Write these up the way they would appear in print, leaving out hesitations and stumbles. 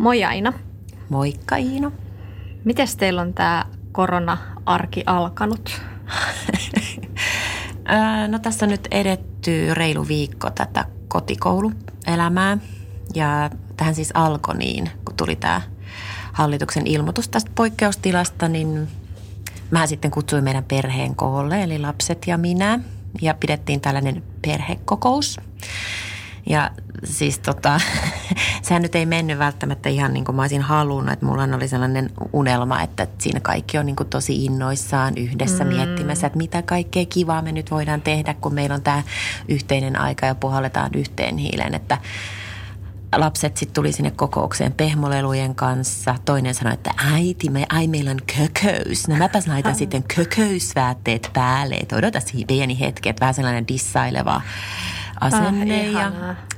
Moi Aina. Moikka Iino. Mites teillä on tää korona-arki alkanut? No tässä on nyt edetty reilu viikko tätä kotikouluelämää. Ja tähän siis alkoi niin, kun tuli tää hallituksen ilmoitus tästä poikkeustilasta, niin mä sitten kutsuin meidän perheen koolle, eli lapset ja minä. Ja pidettiin tällainen perhekokous. Ja siis sehän nyt ei mennyt välttämättä ihan niin kuin mä olisin halunnut, että mulla oli sellainen unelma, että siinä kaikki on niin kuin tosi innoissaan yhdessä miettimässä, että mitä kaikkea kivaa me nyt voidaan tehdä, kun meillä on tämä yhteinen aika ja puhalletaan yhteen hiileen, että lapset sitten tuli sinne kokoukseen pehmolelujen kanssa. Toinen sanoi, että äiti, meillä on kököys. No mäpäs laitan sitten kököysväätteet päälle. Et odota siihen pieni hetki, että vähän sellainen dissaileva asenne. Ja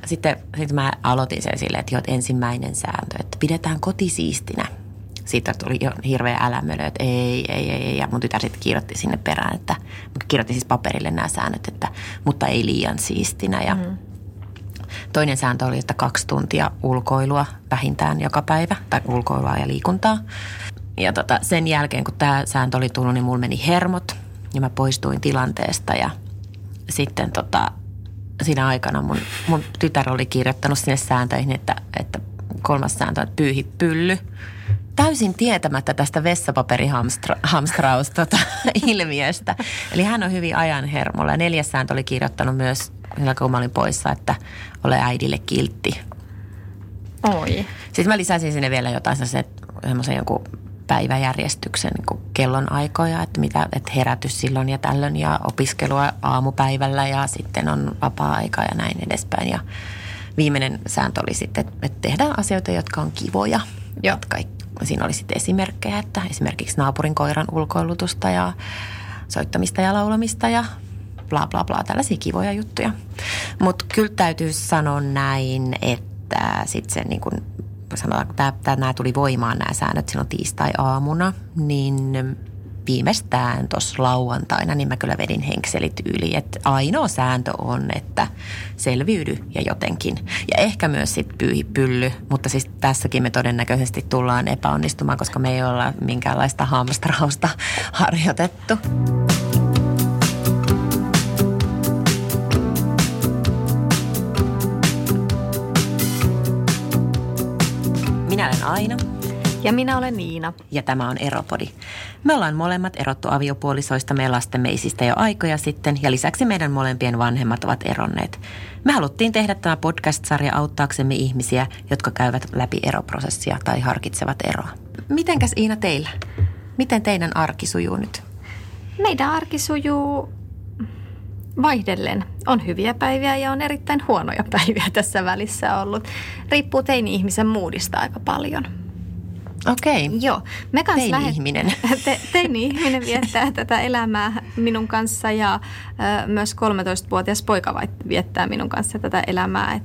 sitten mä aloitin sen silleen, että ensimmäinen sääntö, että pidetään koti siistinä. Siitä tuli jo hirveä älämölö, että ei. Ja mun tytär sitten kirjoitti sinne perään, että kirjoitti siis paperille nämä säännöt, että mutta ei liian siistinä ja... Toinen sääntö oli, että 2 tuntia ulkoilua vähintään joka päivä, tai ulkoilua ja liikuntaa. Ja sen jälkeen, kun tämä sääntö oli tullut, niin mulla meni hermot ja mä poistuin tilanteesta. Ja sitten siinä aikana mun tytär oli kirjoittanut sinne sääntöihin, että 3. sääntö, että pyyhi pylly. Täysin tietämättä tästä vessapaperihamstraus ilmiöstä. Eli hän on hyvin ajan hermolla. Ja 4. sääntö oli kirjoittanut myös... Sillä kun mä olin poissa, että ole äidille kiltti. Oi. Sitten mä lisäsin sinne vielä jotain semmoisen jonkun päiväjärjestyksen niin kellon aikoja, että herätys silloin ja tällöin ja opiskelua aamupäivällä ja sitten on vapaa-aika ja näin edespäin. Ja viimeinen sääntö oli sitten, että tehdään asioita, jotka on kivoja. Siinä oli sitten esimerkkejä, että esimerkiksi naapurin koiran ulkoilutusta ja soittamista ja laulamista ja... bla bla bla, tällaisia kivoja juttuja. Mutta kyllä täytyy sanoa näin, että sitten se niin kuin sanotaan, nämä tuli voimaan nämä säännöt silloin tiistai-aamuna, niin viimeistään tuossa lauantaina, niin mä kyllä vedin henkselit yli. Että ainoa sääntö on, että selviydy ja jotenkin. Ja ehkä myös sitten pyyhi pylly, mutta siis tässäkin me todennäköisesti tullaan epäonnistumaan, koska me ei olla minkäänlaista hamstrausta harjoitettu. Minä olen Aina. Ja minä olen Niina. Ja tämä on Eropodi. Me ollaan molemmat erottu aviopuolisoista meidän lastemme isistä jo aikoja sitten ja lisäksi meidän molempien vanhemmat ovat eronneet. Me haluttiin tehdä tämä podcast-sarja auttaaksemme ihmisiä, jotka käyvät läpi eroprosessia tai harkitsevat eroa. Mitenkäs Iina teillä? Miten teidän arki sujuu nyt? Meidän arki sujuu vaihdellen. On hyviä päiviä ja on erittäin huonoja päiviä tässä välissä ollut. Riippuu teini-ihmisen moodista aika paljon. Okei. Joo. Teini-ihminen. Teini-ihminen viettää tätä elämää minun kanssa ja myös 13-vuotias poika viettää minun kanssa tätä elämää.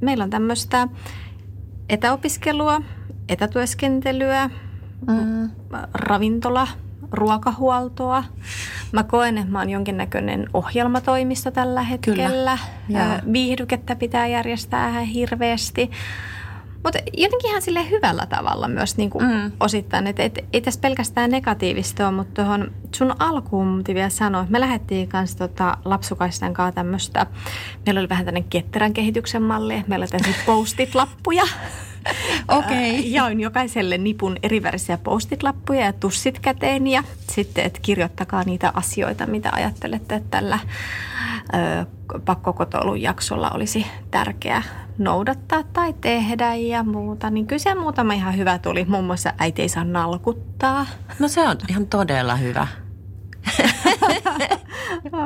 Meillä on tämmöistä etäopiskelua, etätyöskentelyä, ravintola. Ruokahuoltoa. Mä koen, että mä oon jonkinnäköinen ohjelmatoimisto tällä hetkellä. Viihdykettä pitää järjestää ihan hirveästi. Mutta jotenkin ihan silleen hyvällä tavalla myös niin kuin osittain. Et ei tässä pelkästään negatiivista ole, mutta tuohon sun alkuun mutin vielä sanoa. Me lähdettiin kanssa lapsukaisten kanssa tämmöistä. Meillä oli vähän tämmöinen ketterän kehityksen malli. Meillä oli tämmöisiä post-it-lappuja. Okei. Jaoin jokaiselle nipun erivärisiä post-it-lappuja ja tussit käteen ja sitten, että kirjoittakaa niitä asioita, mitä ajattelette, että tällä pakkokotoilun jaksolla olisi tärkeää noudattaa tai tehdä ja muuta. Niin kyllä se muutama ihan hyvä tuli. Muun muassa äiti ei saa nalkuttaa. No se on ihan todella hyvä.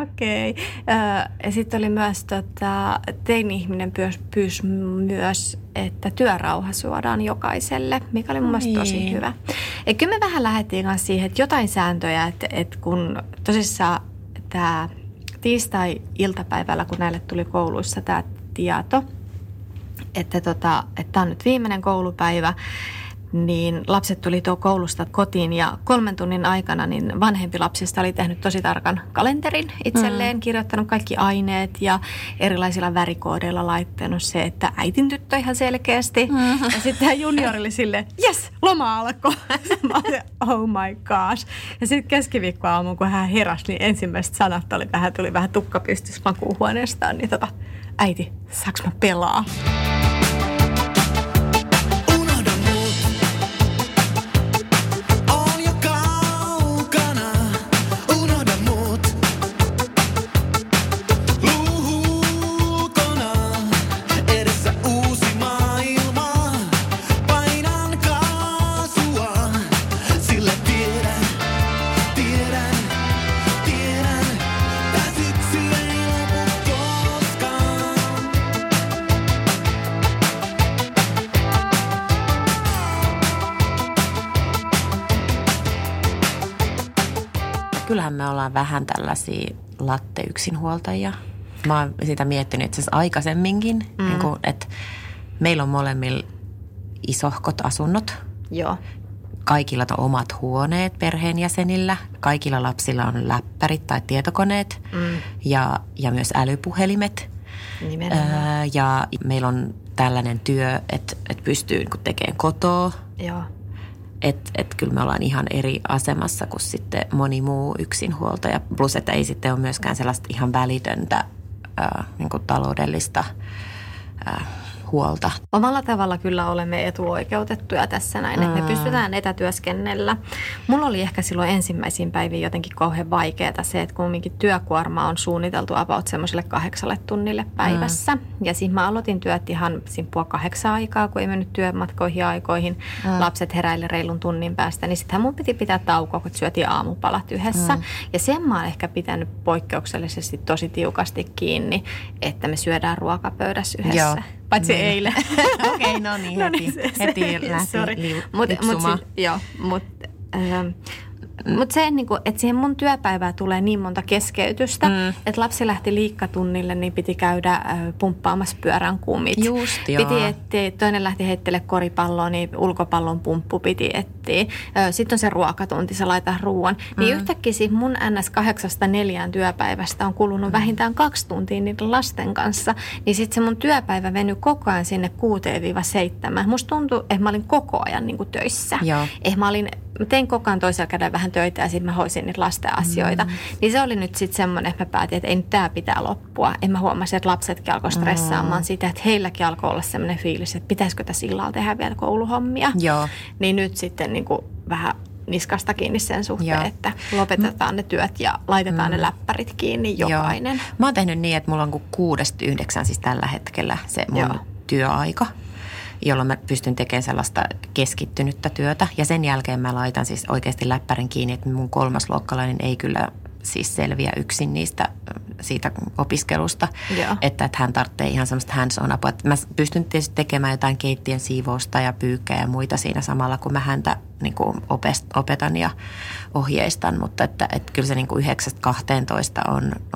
Okei. Okay. Ja sitten oli myös, teini-ihminen pyysi myös, että työrauha suodaan jokaiselle, mikä oli mun mielestä tosi hyvä. Ja kyllä me vähän lähdettiin kanssa siihen, että jotain sääntöjä, että kun tosissaan tämä tiistai-iltapäivällä, kun näille tuli kouluissa tämä tieto, että tämä on nyt viimeinen koulupäivä, niin lapset tuli tuo koulusta kotiin ja 3 tunnin aikana niin vanhempi lapsista oli tehnyt tosi tarkan kalenterin itselleen, kirjoittanut kaikki aineet ja erilaisilla värikoodeilla laittanut se, että äitin tyttö ihan selkeästi. Ja sitten juniori oli silleen, jes, loma alkoi. Oh my gosh. Ja sitten keskiviikkoaamuun, kun hän heräsi, niin ensimmäiset sanat oli vähän, tuli vähän tukka pystyssä makuuhuoneestaan, niin äiti, saaks mä pelaa? Kyllähän me ollaan vähän tällaisia latte-yksinhuoltajia. Mä oon sitä miettinyt itse asiassa aikaisemminkin, niin kun, että meillä on molemmilla isohkot asunnot. Joo. Kaikilla on omat huoneet perheenjäsenillä. Kaikilla lapsilla on läppärit tai tietokoneet ja myös älypuhelimet. Nimenomaan. Ja meillä on tällainen työ, että pystyy tekemään kotoa. Joo. Että kyllä me ollaan ihan eri asemassa kuin sitten moni muu yksinhuoltaja. Plus, että ei sitten ole myöskään sellaista ihan välitöntä niin kuin taloudellista huolta. Omalla tavalla kyllä olemme etuoikeutettuja tässä näin, että me pystytään etätyöskennellä. Mulla oli ehkä silloin ensimmäisiin päiviin jotenkin kauhean vaikeaa se, että kumminkin työkuorma on suunniteltu about semmoiselle 8 tunnille päivässä. Ja siis mä aloitin työt ihan siinä 7:30 aikaa, kun ei mennyt työmatkoihin ja aikoihin. Lapset heräille reilun tunnin päästä, niin sittenhän mun piti pitää taukoa, kun syötiin aamupalat yhdessä. Ja sen mä oon ehkä pitänyt poikkeuksellisesti tosi tiukasti kiinni, että me syödään ruokapöydässä yhdessä. Joo. Paitsi eilen. Okei, no niin, heti lähti lipsumaan. Joo, mutta se, että siihen mun työpäivää tulee niin monta keskeytystä, että lapsi lähti liikkatunnille, niin piti käydä pumppaamassa pyörän kumit. Just, joo. Piti etsiä, toinen lähti heittele koripalloa, niin ulkopallon pumppu piti etsiä. Sitten on se ruokatunti, sä laitat ruoan. Niin yhtäkkiä mun ns. 8-4 työpäivästä on kulunut vähintään 2 tuntia niiden lasten kanssa. Niin sitten se mun työpäivä venyi koko ajan sinne 6-7. Musta tuntui, että mä olin koko ajan töissä. Mä tein koko ajan toisella kädellä vähän töitä ja sitten mä hoisin niitä lasten asioita. Niin se oli nyt sitten semmoinen, että mä päätin, että ei nyt tää pitää loppua. En mä huomasin, että lapsetkin alkoi stressaamaan sitä, että heilläkin alkoi olla semmoinen fiilis, että pitäisikö tässä illalla tehdä vielä kouluhommia. Joo. Niin nyt sitten vähän niskasta kiinni sen suhteen, että lopetetaan ne työt ja laitetaan ne läppärit kiinni jokainen. Joo. Mä oon tehnyt niin, että mulla on 6-9 siis tällä hetkellä se mun työaika, jolloin mä pystyn tekemään sellaista keskittynyttä työtä. Ja sen jälkeen mä laitan siis oikeasti läppärin kiinni, että mun 3-luokkalainen ei kyllä siis selviä yksin siitä opiskelusta. Että hän tarvitsee ihan semmoista hands-on apua. Mä pystyn tietysti tekemään jotain keittiön siivousta ja pyykkää ja muita siinä samalla, kun mä häntä opetan ja ohjeistan. Mutta että kyllä se 9-12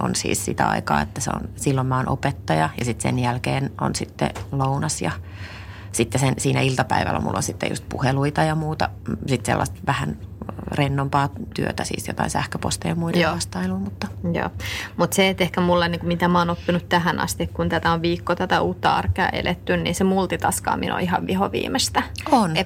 on siis sitä aikaa, että se on, silloin mä oon opettaja ja sitten sen jälkeen on sitten lounas ja sitten siinä iltapäivällä mulla on sitten just puheluita ja muuta, sitten sellaista vähän rennompaa työtä, siis jotain sähköposteja ja muiden vastailua. Mutta se, että ehkä mulla, mitä mä oon oppinut tähän asti, kun tätä on viikko, tätä uutta arkea eletty, niin se multitaskaaminen on ihan vihoviimeistä.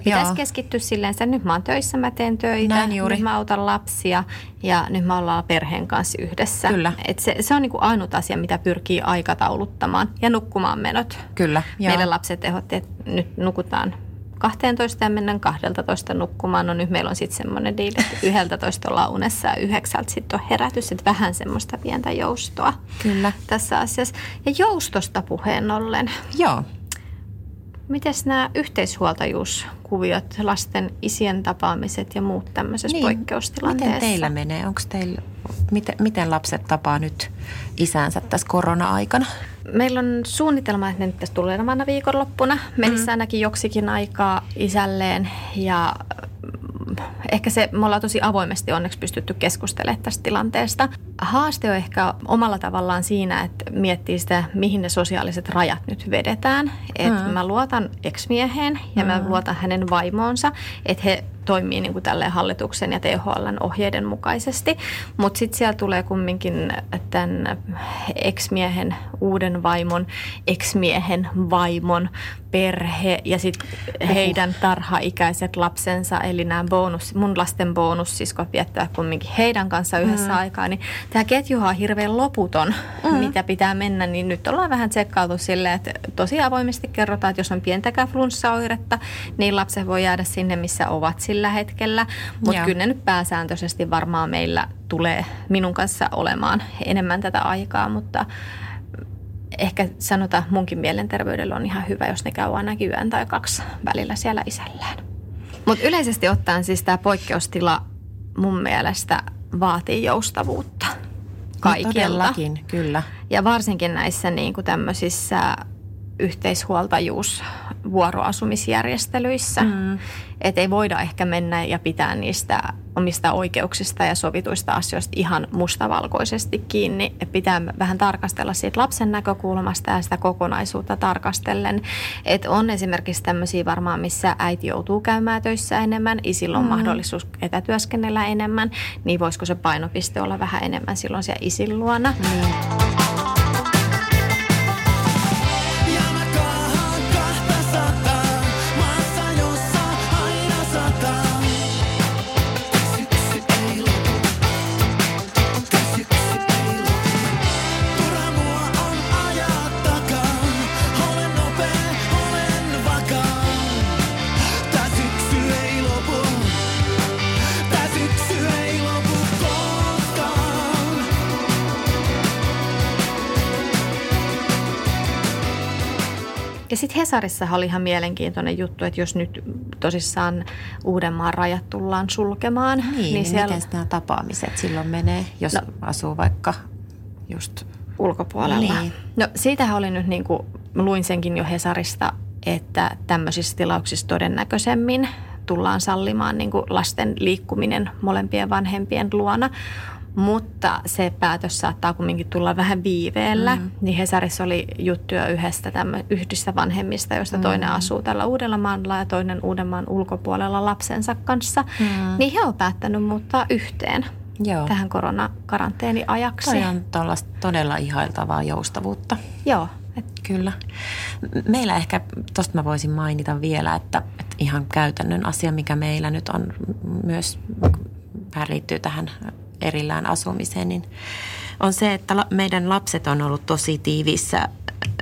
Pitäisi keskittyä silleen, että nyt mä oon töissä, mä teen töitä, nyt mä autan lapsia ja nyt mä ollaan perheen kanssa yhdessä. Kyllä. Et se on ainut asia, mitä pyrkii aikatauluttamaan ja nukkumaan menot. Kyllä. Meidän lapset ehdotti, että nyt nukutaan 12 ja mennään 12 nukkumaan. No nyt meillä on sitten semmoinen diili, että 11 ollaan unessa ja 9 sitten on herätys. Että vähän semmoista pientä joustoa tässä asiassa. Ja joustosta puheen ollen. Joo. Mites nämä yhteishuoltajuuskuviot, lasten isien tapaamiset ja muut tämmöisessä poikkeustilanteessa? Miten teillä menee? Onko teillä, miten lapset tapaa nyt isänsä tässä korona-aikana? Meillä on suunnitelma, että ne nyt tässä tulevana viikonloppuna menisi ainakin joksikin aikaa isälleen ja ehkä me ollaan tosi avoimesti onneksi pystytty keskustelemaan tästä tilanteesta. Haaste on ehkä omalla tavallaan siinä, että miettii sitä, mihin ne sosiaaliset rajat nyt vedetään. Että mä luotan ex-mieheen ja mä luotan hänen vaimoonsa, että he toimii niin kuin tälleen hallituksen ja THL:n ohjeiden mukaisesti. Mutta sitten siellä tulee kumminkin tämän ex-miehen, uuden vaimon, ex-miehen vaimon perhe ja sitten heidän tarhaikäiset lapsensa, eli nämä bonus, mun lasten bonussiskot viettää kumminkin heidän kanssa yhdessä aikaa. Niin tämä ketjuhan on hirveän loputon, mitä pitää mennä, niin nyt ollaan vähän tsekkailtu silleen, että tosi avoimesti kerrotaan, että jos on pientäkään flunssaoiretta, niin lapset voi jäädä sinne, missä ovat sillä hetkellä, mutta kyllä ne nyt pääsääntöisesti varmaan meillä tulee minun kanssa olemaan enemmän tätä aikaa, mutta ehkä sanotaan, munkin mielenterveydellä on ihan hyvä, jos ne käy ainakin yön tai kaksi välillä siellä isällään. Mutta yleisesti ottaen siis tämä poikkeustila mun mielestä vaatii joustavuutta kaikilta. No todellakin, kyllä. Ja varsinkin näissä niinku tämmöisissä yhteishuoltajuusvuoroasumisjärjestelyissä. Että ei voida ehkä mennä ja pitää niistä omista oikeuksista ja sovituista asioista ihan mustavalkoisesti kiinni. Et pitää vähän tarkastella siitä lapsen näkökulmasta ja sitä kokonaisuutta tarkastellen. Et on esimerkiksi tämmöisiä varmaan, missä äiti joutuu käymään töissä enemmän, isillä on mahdollisuus etätyöskennellä enemmän, niin voisiko se painopiste olla vähän enemmän silloin siellä isin luona. Ja sitten Hesarissahan oli ihan mielenkiintoinen juttu, että jos nyt tosissaan Uudenmaan rajat tullaan sulkemaan. Niin siellä... miten nämä tapaamiset silloin menee, jos asuu vaikka just ulkopuolella. Niin. No siitähän oli nyt, niin kuin luin senkin jo Hesarista, että tämmöisissä tilauksissa todennäköisemmin tullaan sallimaan niin kuin lasten liikkuminen molempien vanhempien luona. Mutta se päätös saattaa kumminkin tulla vähän viiveellä. Niin Hesarissa oli juttuja yhdistä vanhemmista, joista toinen asuu tällä Uudellamaalla ja toinen Uudenmaan ulkopuolella lapsensa kanssa. Niin he on päättänyt muuttaa yhteen tähän koronakaranteeniajaksi. Toi on todella ihailtavaa joustavuutta. Joo. Kyllä. Meillä ehkä, tosta mä voisin mainita vielä, että ihan käytännön asia, mikä meillä nyt on myös, vähän liittyy tähän erillään asumiseen, niin on se, että meidän lapset on ollut tosi tiiviissä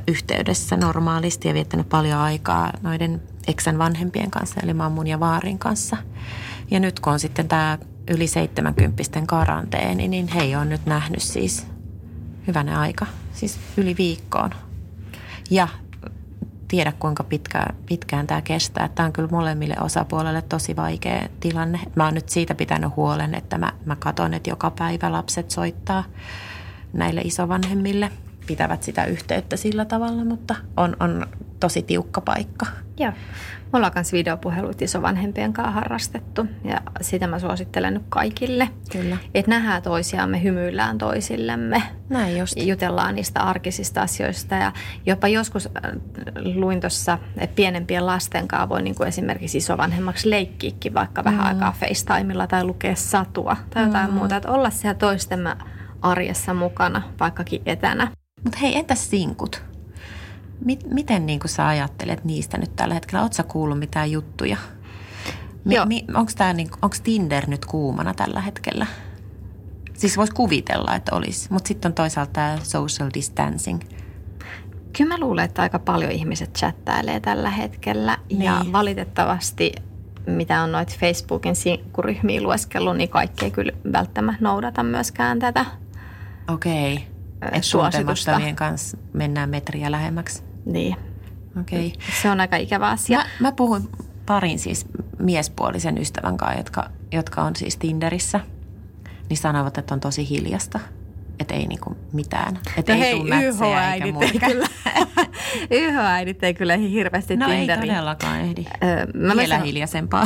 yhteydessä normaalisti ja viettänyt paljon aikaa noiden eksän vanhempien kanssa, eli mammun ja vaarin kanssa. Ja nyt kun on sitten tämä yli 70-vuotiaiden karanteeni, niin he ei ole nyt nähnyt siis hyvänä aika, siis yli viikkoon. Ja tiedä kuinka pitkään tämä kestää. Tämä on kyllä molemmille osapuolelle tosi vaikea tilanne. Mä oon nyt siitä pitänyt huolen, että mä katson, että joka päivä lapset soittaa näille isovanhemmille. Pitävät sitä yhteyttä sillä tavalla, mutta on tosi tiukka paikka. Joo. Me ollaan myös videopuheluita isovanhempien kanssa harrastettu ja sitä mä suosittelen nyt kaikille. Kyllä. Että nähdään toisiamme, hymyillään toisillemme. Näin just. Jutellaan niistä arkisista asioista ja jopa joskus luin tuossa, että pienempien lasten kanssa voi niin kuin esimerkiksi isovanhemmaksi leikkiäkin vaikka vähän aikaa FaceTimella tai lukea satua tai jotain muuta. Että olla siellä toistemme arjessa mukana, vaikkakin etänä. Mutta hei, entäs sinkut? Miten niin kuin sä ajattelet niistä nyt tällä hetkellä? Ootko sä kuullut mitään juttuja? Onko Tinder nyt kuumana tällä hetkellä? Siis voisi kuvitella, että olisi. Mutta sitten on toisaalta tämä social distancing. Kyllä mä luulen, että aika paljon ihmiset chattailee tällä hetkellä. Niin. Ja valitettavasti, mitä on noita Facebookin sinkkuryhmiä lueskellut, niin kaikki ei kyllä välttämättä noudata myöskään tätä. Okei. Että suositustavien kanssa mennään metriä lähemmäksi. Niin. Okei. Se on aika ikävä asia. Mä puhuin parin siis miespuolisen ystävän kanssa, jotka on siis Tinderissä. Niin sanovat, että on tosi hiljasta. Että ei niinku mitään. Että ei tule mätsejä eikä muuta. Yhöäidit ei kyllä hirveästi Tinderiin. No ei todellakaan ehdi. Vielä hiljaisempaa.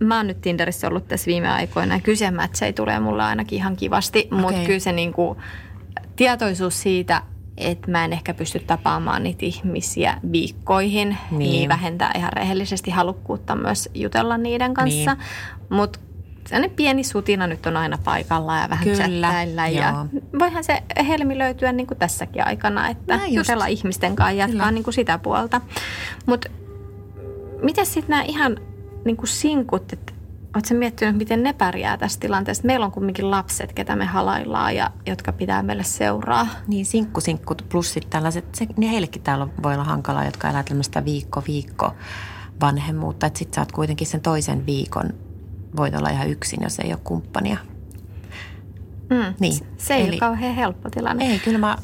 Mä oon nyt Tinderissä ollut tässä viime aikoina ja kysemätsejä tulee mulla ainakin ihan kivasti, mutta kyllä se niinku, tietoisuus siitä, että mä en ehkä pysty tapaamaan niitä ihmisiä viikkoihin, niin vähentää ihan rehellisesti halukkuutta myös jutella niiden kanssa, mutta sellainen pieni sutina nyt on aina paikalla ja vähän chattailla ja voihan se helmi löytyä niin kuin tässäkin aikana, että jutella ihmisten kanssa ja jatkaa niin kuin sitä puolta. Mutta miten sitten nämä ihan niin kuin sinkut, että oletko sä miettinyt, miten ne pärjää tässä tilanteessa? Meillä on kumminkin lapset, ketä me halaillaan ja jotka pitää meille seuraa. Niin, sinkku plussit tällaiset, ne heillekin täällä voi olla hankalaa, jotka elää tämmöistä viikko vanhemmuutta, että sit sä oot kuitenkin sen toisen viikon. Voit olla ihan yksin, jos ei ole kumppania. Niin. Se ei ole kauhean helppo tilanne. Ei, kyllä mä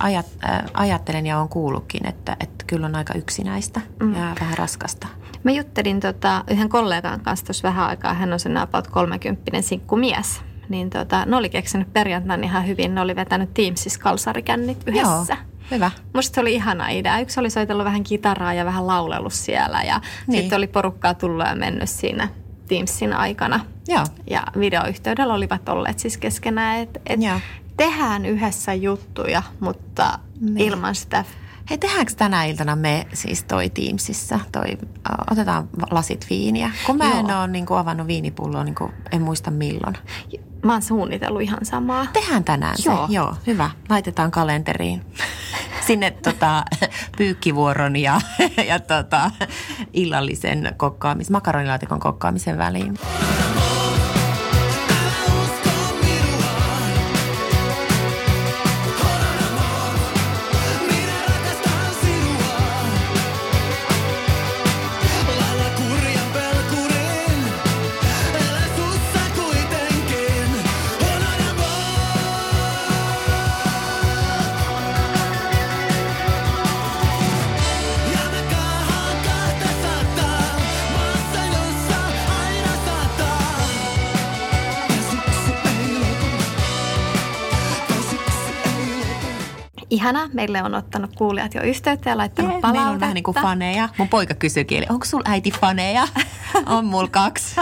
ajattelen ja olen kuullutkin, että kyllä on aika yksinäistä ja vähän raskasta. Mä juttelin yhden kollegan kanssa tuossa vähän aikaa. Hän on sen about 30 sinkkumies. Niin ne oli keksinyt perjantain ihan hyvin. Ne oli vetänyt Teamsissa kalsarikännit yhdessä. Joo. Hyvä. Musta se oli ihana idea. Yksi oli soitellut vähän kitaraa ja vähän laulellut siellä. Ja sitten oli porukkaa tullut ja mennyt siinä Teamsin aikana. Joo. Ja videoyhteydellä olivat olleet siis keskenään, että tehdään yhdessä juttuja, mutta ilman sitä. Hei, tehdäänkö tänä iltana me siis toi Teamsissa, otetaan lasit viiniä? Kun mä en ole niin kuin avannut viinipulloa, niin kuin en muista milloin. Mä oon suunnitellut ihan samaa. Tehdään tänään se. Joo, hyvä. Laitetaan kalenteriin. Sinne pyykkivuoron ja illallisen makaronilaatikon kokkaamisen väliin. Ihana, meille on ottanut kuulijat jo yhteyttä ja laittanut palautetta. Meillä on vähän niin kuin faneja. Mun poika kysyykin, onko sulla äiti faneja? On mulla 2.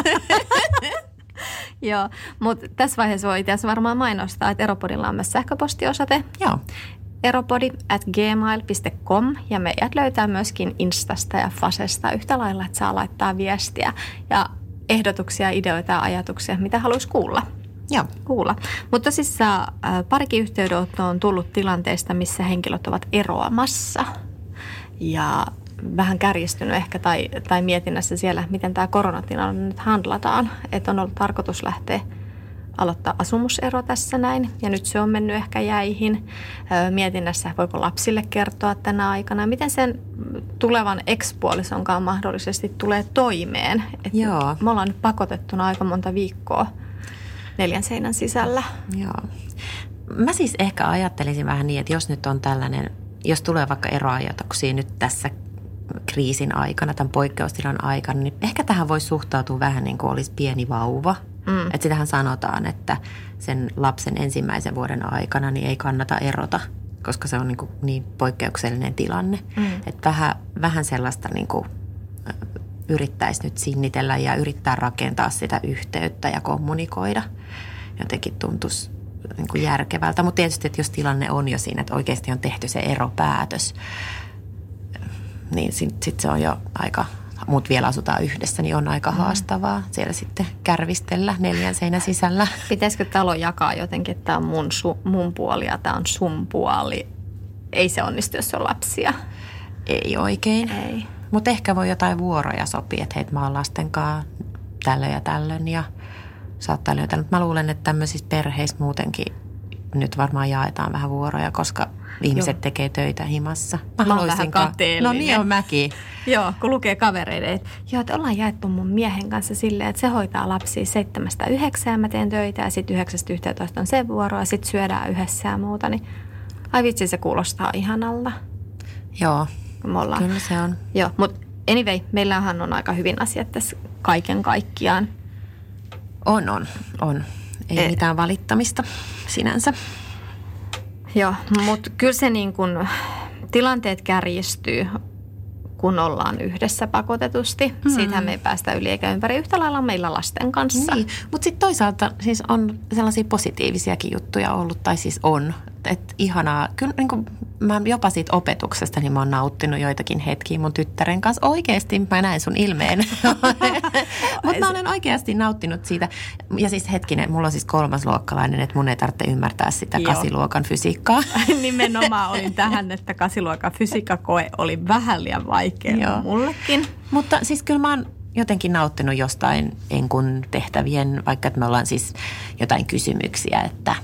Joo, mutta tässä vaiheessa voi itse asiassa varmaan mainostaa, että Eropodilla on myös sähköpostiosoite. Joo. eropodi@gmail.com ja meidät löytää myöskin Instasta ja Facesta yhtä lailla, että saa laittaa viestiä ja ehdotuksia, ideoita ja ajatuksia, mitä haluaisi kuulla. Joo, kuulla. Mutta siis parikin yhteydenottoa on tullut tilanteesta, missä henkilöt ovat eroamassa ja vähän kärjistynyt ehkä tai mietinnässä siellä, miten tämä koronatilanne nyt handlataan. Että on ollut tarkoitus aloittaa asumusero tässä näin ja nyt se on mennyt ehkä jäihin. Mietinnässä voiko lapsille kertoa tänä aikana, miten sen tulevan ex-puolisonkaan mahdollisesti tulee toimeen. Et me ollaan nyt pakotettuna aika monta viikkoa 4 seinän sisällä. Joo. Mä siis ehkä ajattelisin vähän niin, että jos nyt on tällainen, jos tulee vaikka eroajatuksia nyt tässä kriisin aikana, tämän poikkeustilan aikana, niin ehkä tähän voi suhtautua vähän niin kuin olisi pieni vauva. Että sitähän sanotaan, että sen lapsen ensimmäisen vuoden aikana niin ei kannata erota, koska se on niin poikkeuksellinen tilanne. Että vähän sellaista niin kuin yrittäisi nyt sinnitellä ja yrittää rakentaa sitä yhteyttä ja kommunikoida. Jotenkin tuntuisi niin kuin järkevältä. Mutta tietysti, että jos tilanne on jo siinä, että oikeasti on tehty se eropäätös, niin sitten se on jo aika, mut vielä asutaan yhdessä, niin on aika haastavaa siellä sitten kärvistellä 4 seinän sisällä. Pitäisikö talo jakaa jotenkin, että tämä on mun puoli ja tämä on sun puoli? Ei se onnistu, jos on lapsia. Ei oikein. Ei. Mutta ehkä voi jotain vuoroja sopia, että hei, mä oon lasten kanssa tällöin ja sä oot tällöin. Mutta mä luulen, että tämmöisissä perheissä muutenkin nyt varmaan jaetaan vähän vuoroja, koska ihmiset tekee töitä himassa. Mä oon vähän kateellinen. No niin on mäkin. Joo, kun lukee kavereiden, että ollaan jaettu mun miehen kanssa silleen, että se hoitaa lapsia 7-9, mä teen töitä ja sitten 9-11 on se vuoro ja sitten syödään yhdessä ja muuta. Niin, ai vitsi, se kuulostaa ihanalta. Joo. Kyllä se on. Joo, mutta anyway, meillähän on aika hyvin asiat tässä kaiken kaikkiaan. On. Ei mitään valittamista sinänsä. Joo, mutta kyllä se niin kun tilanteet kärjistyy, kun ollaan yhdessä pakotetusti. Siitähän me ei päästä yli eikä ympäri. Yhtä lailla meillä lasten kanssa. Niin, mutta sitten toisaalta siis on sellaisia positiivisiakin juttuja ollut, tai siis on. Että ihanaa. Kyllä niin kuin, mä jopa siitä opetuksesta, niin mä oon nauttinut joitakin hetkiä mun tyttären kanssa. Oikeasti mä näen sun ilmeen. Mutta mä olen oikeasti nauttinut siitä. Ja siis hetkinen, mulla on siis 3. luokkalainen, että mun ei tarvitse ymmärtää sitä 8. luokan fysiikkaa. Nimenomaan olin tähän, että 8. luokan fysiikkakoe oli vähän liian vaikea mullekin. Mutta siis kyllä mä oon jotenkin nauttinut jostain enkun tehtävien, vaikka että me ollaan siis jotain kysymyksiä, että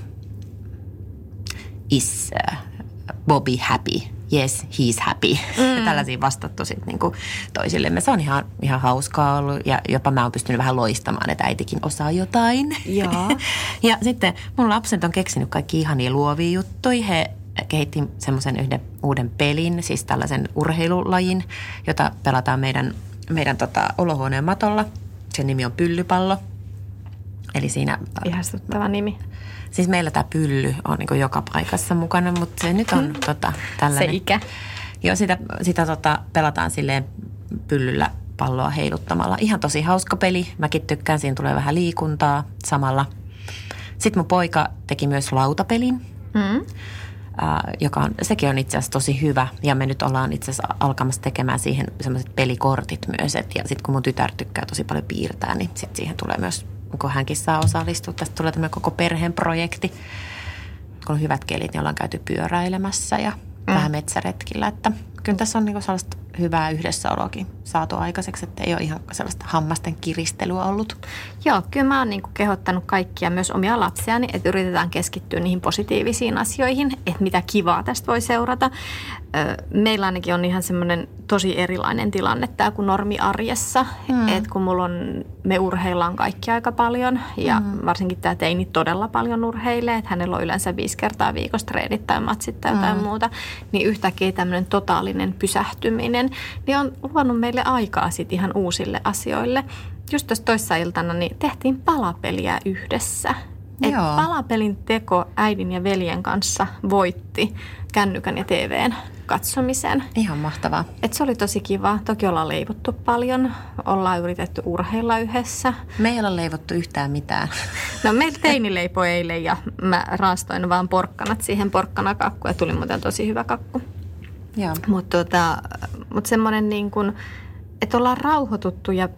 is Bobby happy? Yes, he's happy. Ja tällaisia vastattu sitten niinku toisillemme. Se on ihan hauskaa ollut ja jopa mä oon pystynyt vähän loistamaan, että äitikin osaa jotain. Ja sitten mun lapset on keksinyt kaikki ihania luovia juttuja. He kehitti semmoisen yhden uuden pelin, siis tällaisen urheilulajin, jota pelataan meidän olohuoneen matolla. Sen nimi on pyllypallo. Eli siinä ihastuttava nimi. Siis meillä tämä pylly on niin joka paikassa mukana, mutta se nyt on tällainen. Se ikä. Joo, sitä pelataan silleen pyllyllä palloa heiluttamalla. Ihan tosi hauska peli. Mäkin tykkään, siinä tulee vähän liikuntaa samalla. Sitten mun poika teki myös lautapelin, sekin on itse asiassa tosi hyvä. Ja me nyt ollaan itse asiassa alkamassa tekemään siihen sellaiset pelikortit myös. Ja sitten kun mun tytär tykkää tosi paljon piirtää, niin sitten siihen tulee myös, kun hänkin saa osallistua. Tästä tulee tämmöinen koko perheen projekti. Kun on hyvät kelit, niin ollaan käyty pyöräilemässä ja vähän metsäretkillä. Että kyllä tässä on niinku sellaista hyvää yhdessäoloakin saatu aikaiseksi, että ei ole ihan sellaista hammasten kiristelyä ollut. Joo, kyllä mä oon niinku kehottanut kaikkia, myös omia lapsiani, että yritetään keskittyä niihin positiivisiin asioihin, että mitä kivaa tästä voi seurata. Meillä ainakin on ihan semmoinen tosi erilainen tilanne tämä kuin normiarjessa, että kun me urheillaan kaikki aika paljon ja varsinkin tämä teini todella paljon urheilee, että hänellä on yleensä 5 kertaa viikossa treenit tai matsit tai jotain muuta, niin yhtäkkiä tämmöinen totaalinen pysähtyminen, niin on luonut meille aikaa sitten ihan uusille asioille. Just tuossa toissa iltana niin tehtiin palapeliä yhdessä. Et palapelin teko äidin ja veljen kanssa voitti kännykän ja TV:n katsomisen. Ihan mahtavaa. Et se oli tosi kiva. Toki ollaan leivottu paljon. Ollaan yritetty urheilla yhdessä. Me ei olla leivottu yhtään mitään. No meillä teini leipoi eilen ja mä raastoin vaan porkkanat siihen porkkanakakkuun ja tuli muuten tosi hyvä kakku. Mutta semmoinen niin kuin, että ollaan rauhoituttu ja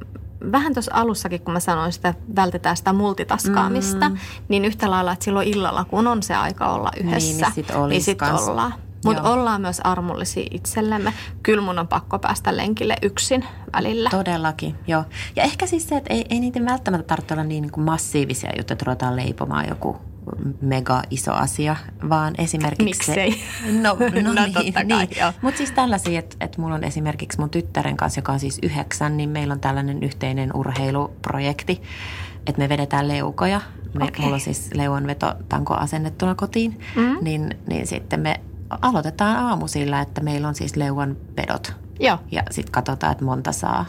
vähän tuossa alussakin, kun mä sanoin sitä, vältetään sitä multitaskaamista, niin yhtä lailla, että silloin illalla, kun on se aika olla yhdessä, niin sit ollaan. Mutta ollaan myös armollisia itsellemme. Kyllä mun on pakko päästä lenkille yksin välillä. Todellakin, joo. Ja ehkä siis se, että ei niitä välttämättä tarvitse olla niin kuin massiivisia juttuja, että ruvetaan leipomaan joku mega iso asia, vaan esimerkiksi miksei? No niin. Mutta siis tällaisia, että mulla on esimerkiksi mun tyttären kanssa, joka on siis 9, niin meillä on tällainen yhteinen urheiluprojekti, että me vedetään leukoja. Mulla on siis leuanvetotanko asennettuna kotiin, niin sitten me aloitetaan aamu sillä, että meillä on siis leuanvedot. Joo. Ja sitten katsotaan, että monta saa.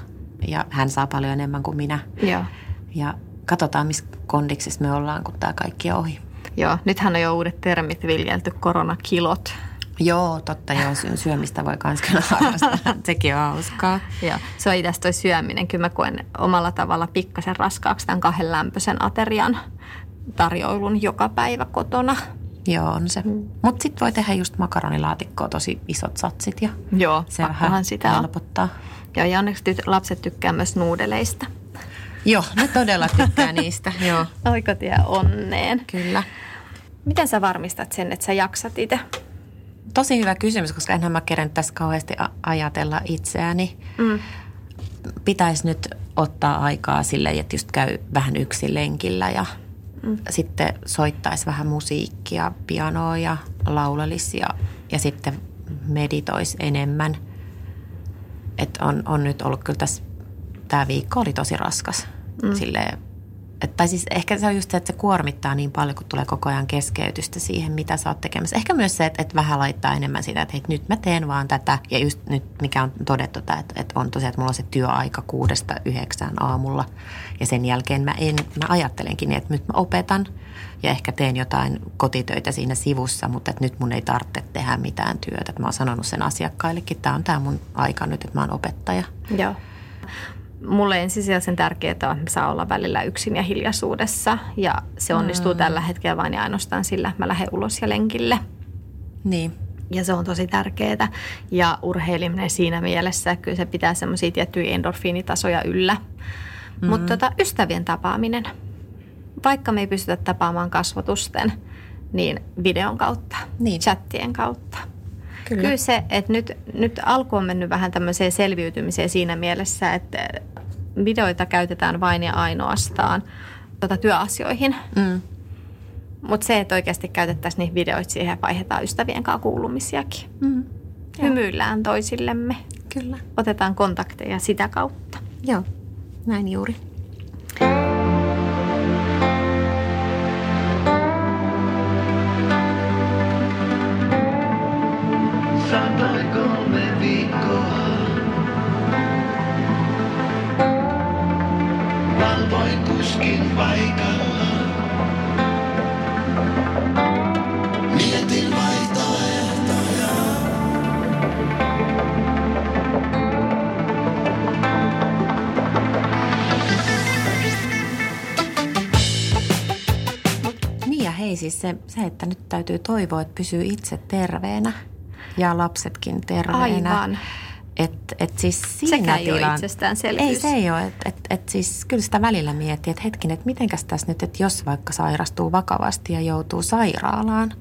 Ja hän saa paljon enemmän kuin minä. Joo. Ja katsotaan, missä kondiksessa me ollaan, kun tämä kaikki on ohi. Joo, nythän on jo uudet termit viljelty, koronakilot. Joo, totta joo, syömistä voi kans kyllä harrastaa, sekin on hauskaa. Joo, se on itse toi syöminen, kyllä mä koen omalla tavalla pikkasen raskaaksi tämän 2 lämpöisen aterian tarjoilun joka päivä kotona. Joo, on se. Mutta sitten voi tehdä just makaronilaatikkoa, tosi isot satsit ja se vähän helpottaa. Joo, ja onneksi lapset tykkää myös nuudeleista. Joo, ne todella tykkää niistä. Joo. Oikotie onneen. Kyllä. Miten sä varmistat sen, että sä jaksat itse? Tosi hyvä kysymys, koska enhän mä kerennyt tässä kauheasti ajatella itseäni. Pitäisi nyt ottaa aikaa silleen, että just käy vähän yksin lenkillä ja sitten soittaisi vähän musiikkia, pianoa ja laulelisi ja sitten meditoisi enemmän. Että on nyt ollut kyllä tässä. Tämä viikko oli tosi raskas, silleen, Tai siis ehkä se on just se, että se kuormittaa niin paljon, kun tulee koko ajan keskeytystä siihen, mitä sä oot tekemässä. Ehkä myös se, että vähän laittaa enemmän sitä, että hei, nyt mä teen vaan tätä. Ja just nyt, mikä on todettu, että on tosiaan, että mulla on se työaika 6–9 aamulla. Ja sen jälkeen mä ajattelenkin niin, että nyt mä opetan ja ehkä teen jotain kotitöitä siinä sivussa, mutta että nyt mun ei tarvitse tehdä mitään työtä. Että mä oon sanonut sen asiakkaillekin, tää on tää mun aika nyt, että mä oon opettaja. Joo. Mulle ensisijaisen tärkeää on, että saa olla välillä yksin ja hiljaisuudessa ja se onnistuu tällä hetkellä vain ja ainoastaan sillä, että mä lähden ulos ja lenkille. Niin. Ja se on tosi tärkeää ja urheiliminen siinä mielessä, kyllä se pitää semmoisia tiettyjä endorfiinitasoja yllä. Mutta ystävien tapaaminen, vaikka me ei pystytä tapaamaan kasvotusten, niin videon kautta, niin chattien kautta. Kyllä se, että nyt alku on mennyt vähän tämmöiseen selviytymiseen siinä mielessä, että videoita käytetään vain ja ainoastaan työasioihin. Mm. Mutta se, että oikeasti käytettäisiin niitä videoita siihen ja vaihdetaan ystävien kanssa kuulumisiakin. Mm. Hymyillään toisillemme. Kyllä. Otetaan kontakteja sitä kautta. Joo, näin juuri. Niin ja hei, siis se, että nyt täytyy toivoa, että pysyy itse terveenä ja lapsetkin terveenä. Aivan. Et siis sekä ei ole itsestäänselvyys. Ei, se ei ole. Siis kyllä sitä välillä miettii, että hetkinen, että mitenkäs tässä nyt, että jos vaikka sairastuu vakavasti ja joutuu sairaalaan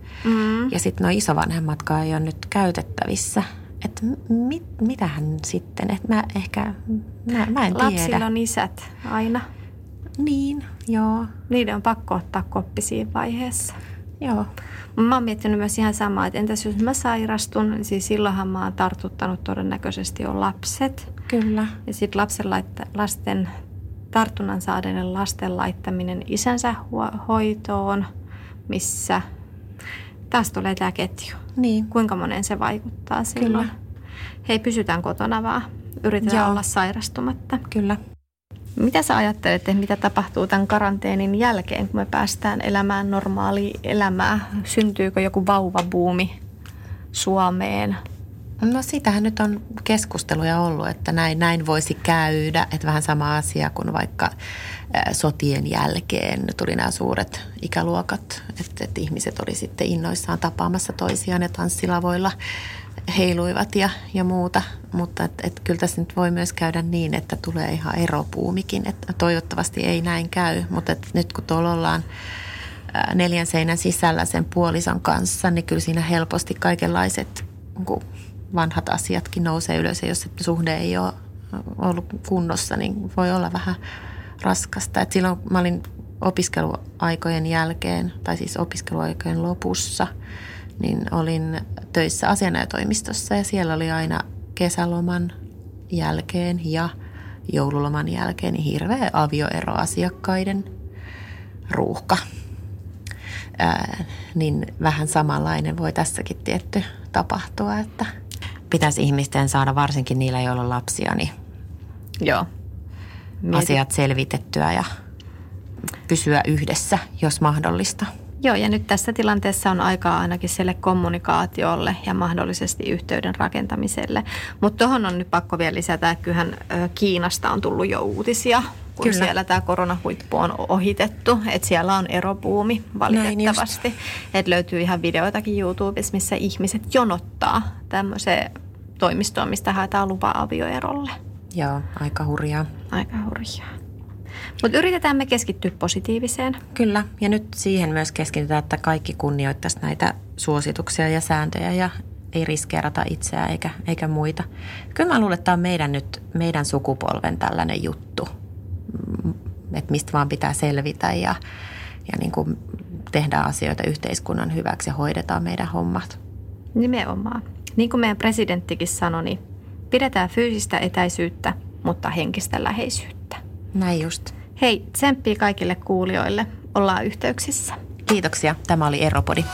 ja sitten nuo isovanhemmatkaan ei ole nyt käytettävissä. Että mitähän sitten, että mä ehkä, mä en tiedä. Lapsilla on isät aina. Niin, joo. Niiden on pakko ottaa koppi siinä vaiheessa. Joo. Mä oon miettinyt myös ihan samaa, että entäs jos mä sairastun, niin siis silloinhan mä oon tartuttanut todennäköisesti jo lapset. Kyllä. Ja sitten tartunnan saaneiden lasten laittaminen isänsä hoitoon, missä taas tulee tää ketju. Niin. Kuinka moneen se vaikuttaa silloin. Kyllä. Hei, pysytään kotona vaan. Yritetään olla sairastumatta. Kyllä. Mitä sä ajattelet, että mitä tapahtuu tämän karanteenin jälkeen, kun me päästään elämään normaalia elämää? Syntyykö joku vauvabuumi Suomeen? No siitähän nyt on keskusteluja ollut, että näin voisi käydä. Että vähän sama asia kuin vaikka sotien jälkeen tuli nämä suuret ikäluokat. Että ihmiset oli sitten innoissaan tapaamassa toisiaan ja tanssilavoilla heiluivat ja muuta, mutta kyllä tässä nyt voi myös käydä niin, että tulee ihan eropuumikin, että toivottavasti ei näin käy, mutta nyt kun tuolla ollaan 4 seinän sisällä sen puolison kanssa, niin kyllä siinä helposti kaikenlaiset vanhat asiatkin nousee ylös ja jos suhde ei ole ollut kunnossa, niin voi olla vähän raskasta. Et silloin mä olin opiskeluaikojen jälkeen, tai siis opiskeluaikojen lopussa, niin olin töissä asianajotoimistossa ja siellä oli aina kesäloman jälkeen ja joululoman jälkeen niin hirveä avioero asiakkaiden ruuhka. Niin vähän samanlainen voi tässäkin tietty tapahtua, että pitäisi ihmisten saada varsinkin niillä, joilla on lapsia, niin joo. Asiat selvitettyä ja pysyä yhdessä, jos mahdollista. Joo, ja nyt tässä tilanteessa on aikaa ainakin sille kommunikaatiolle ja mahdollisesti yhteyden rakentamiselle. Mutta tuohon on nyt pakko vielä lisätä, että kyllähän Kiinasta on tullut jo uutisia, kun kyllä siellä tämä koronahuippu on ohitettu. Että siellä on erobuumi valitettavasti. Että löytyy ihan videoitakin YouTubessa, missä ihmiset jonottaa tämmöiseen toimistoon, mistä haetaan lupaa avioerolle. Joo, aika hurjaa. Aika hurjaa. Mutta yritetään me keskittyä positiiviseen. Kyllä, ja nyt siihen myös keskitytään, että kaikki kunnioittaisi näitä suosituksia ja sääntöjä ja ei riskeerata itseään eikä muita. Kyllä mä luulen, että tämä on meidän sukupolven tällainen juttu, että mistä vaan pitää selvitä ja niin kuin tehdään asioita yhteiskunnan hyväksi ja hoidetaan meidän hommat. Nimenomaan. Niin kuin meidän presidenttikin sanoi, niin pidetään fyysistä etäisyyttä, mutta henkistä läheisyyttä. Näin just. Hei, tsemppiä kaikille kuulijoille. Ollaan yhteyksissä. Kiitoksia. Tämä oli Eropodi.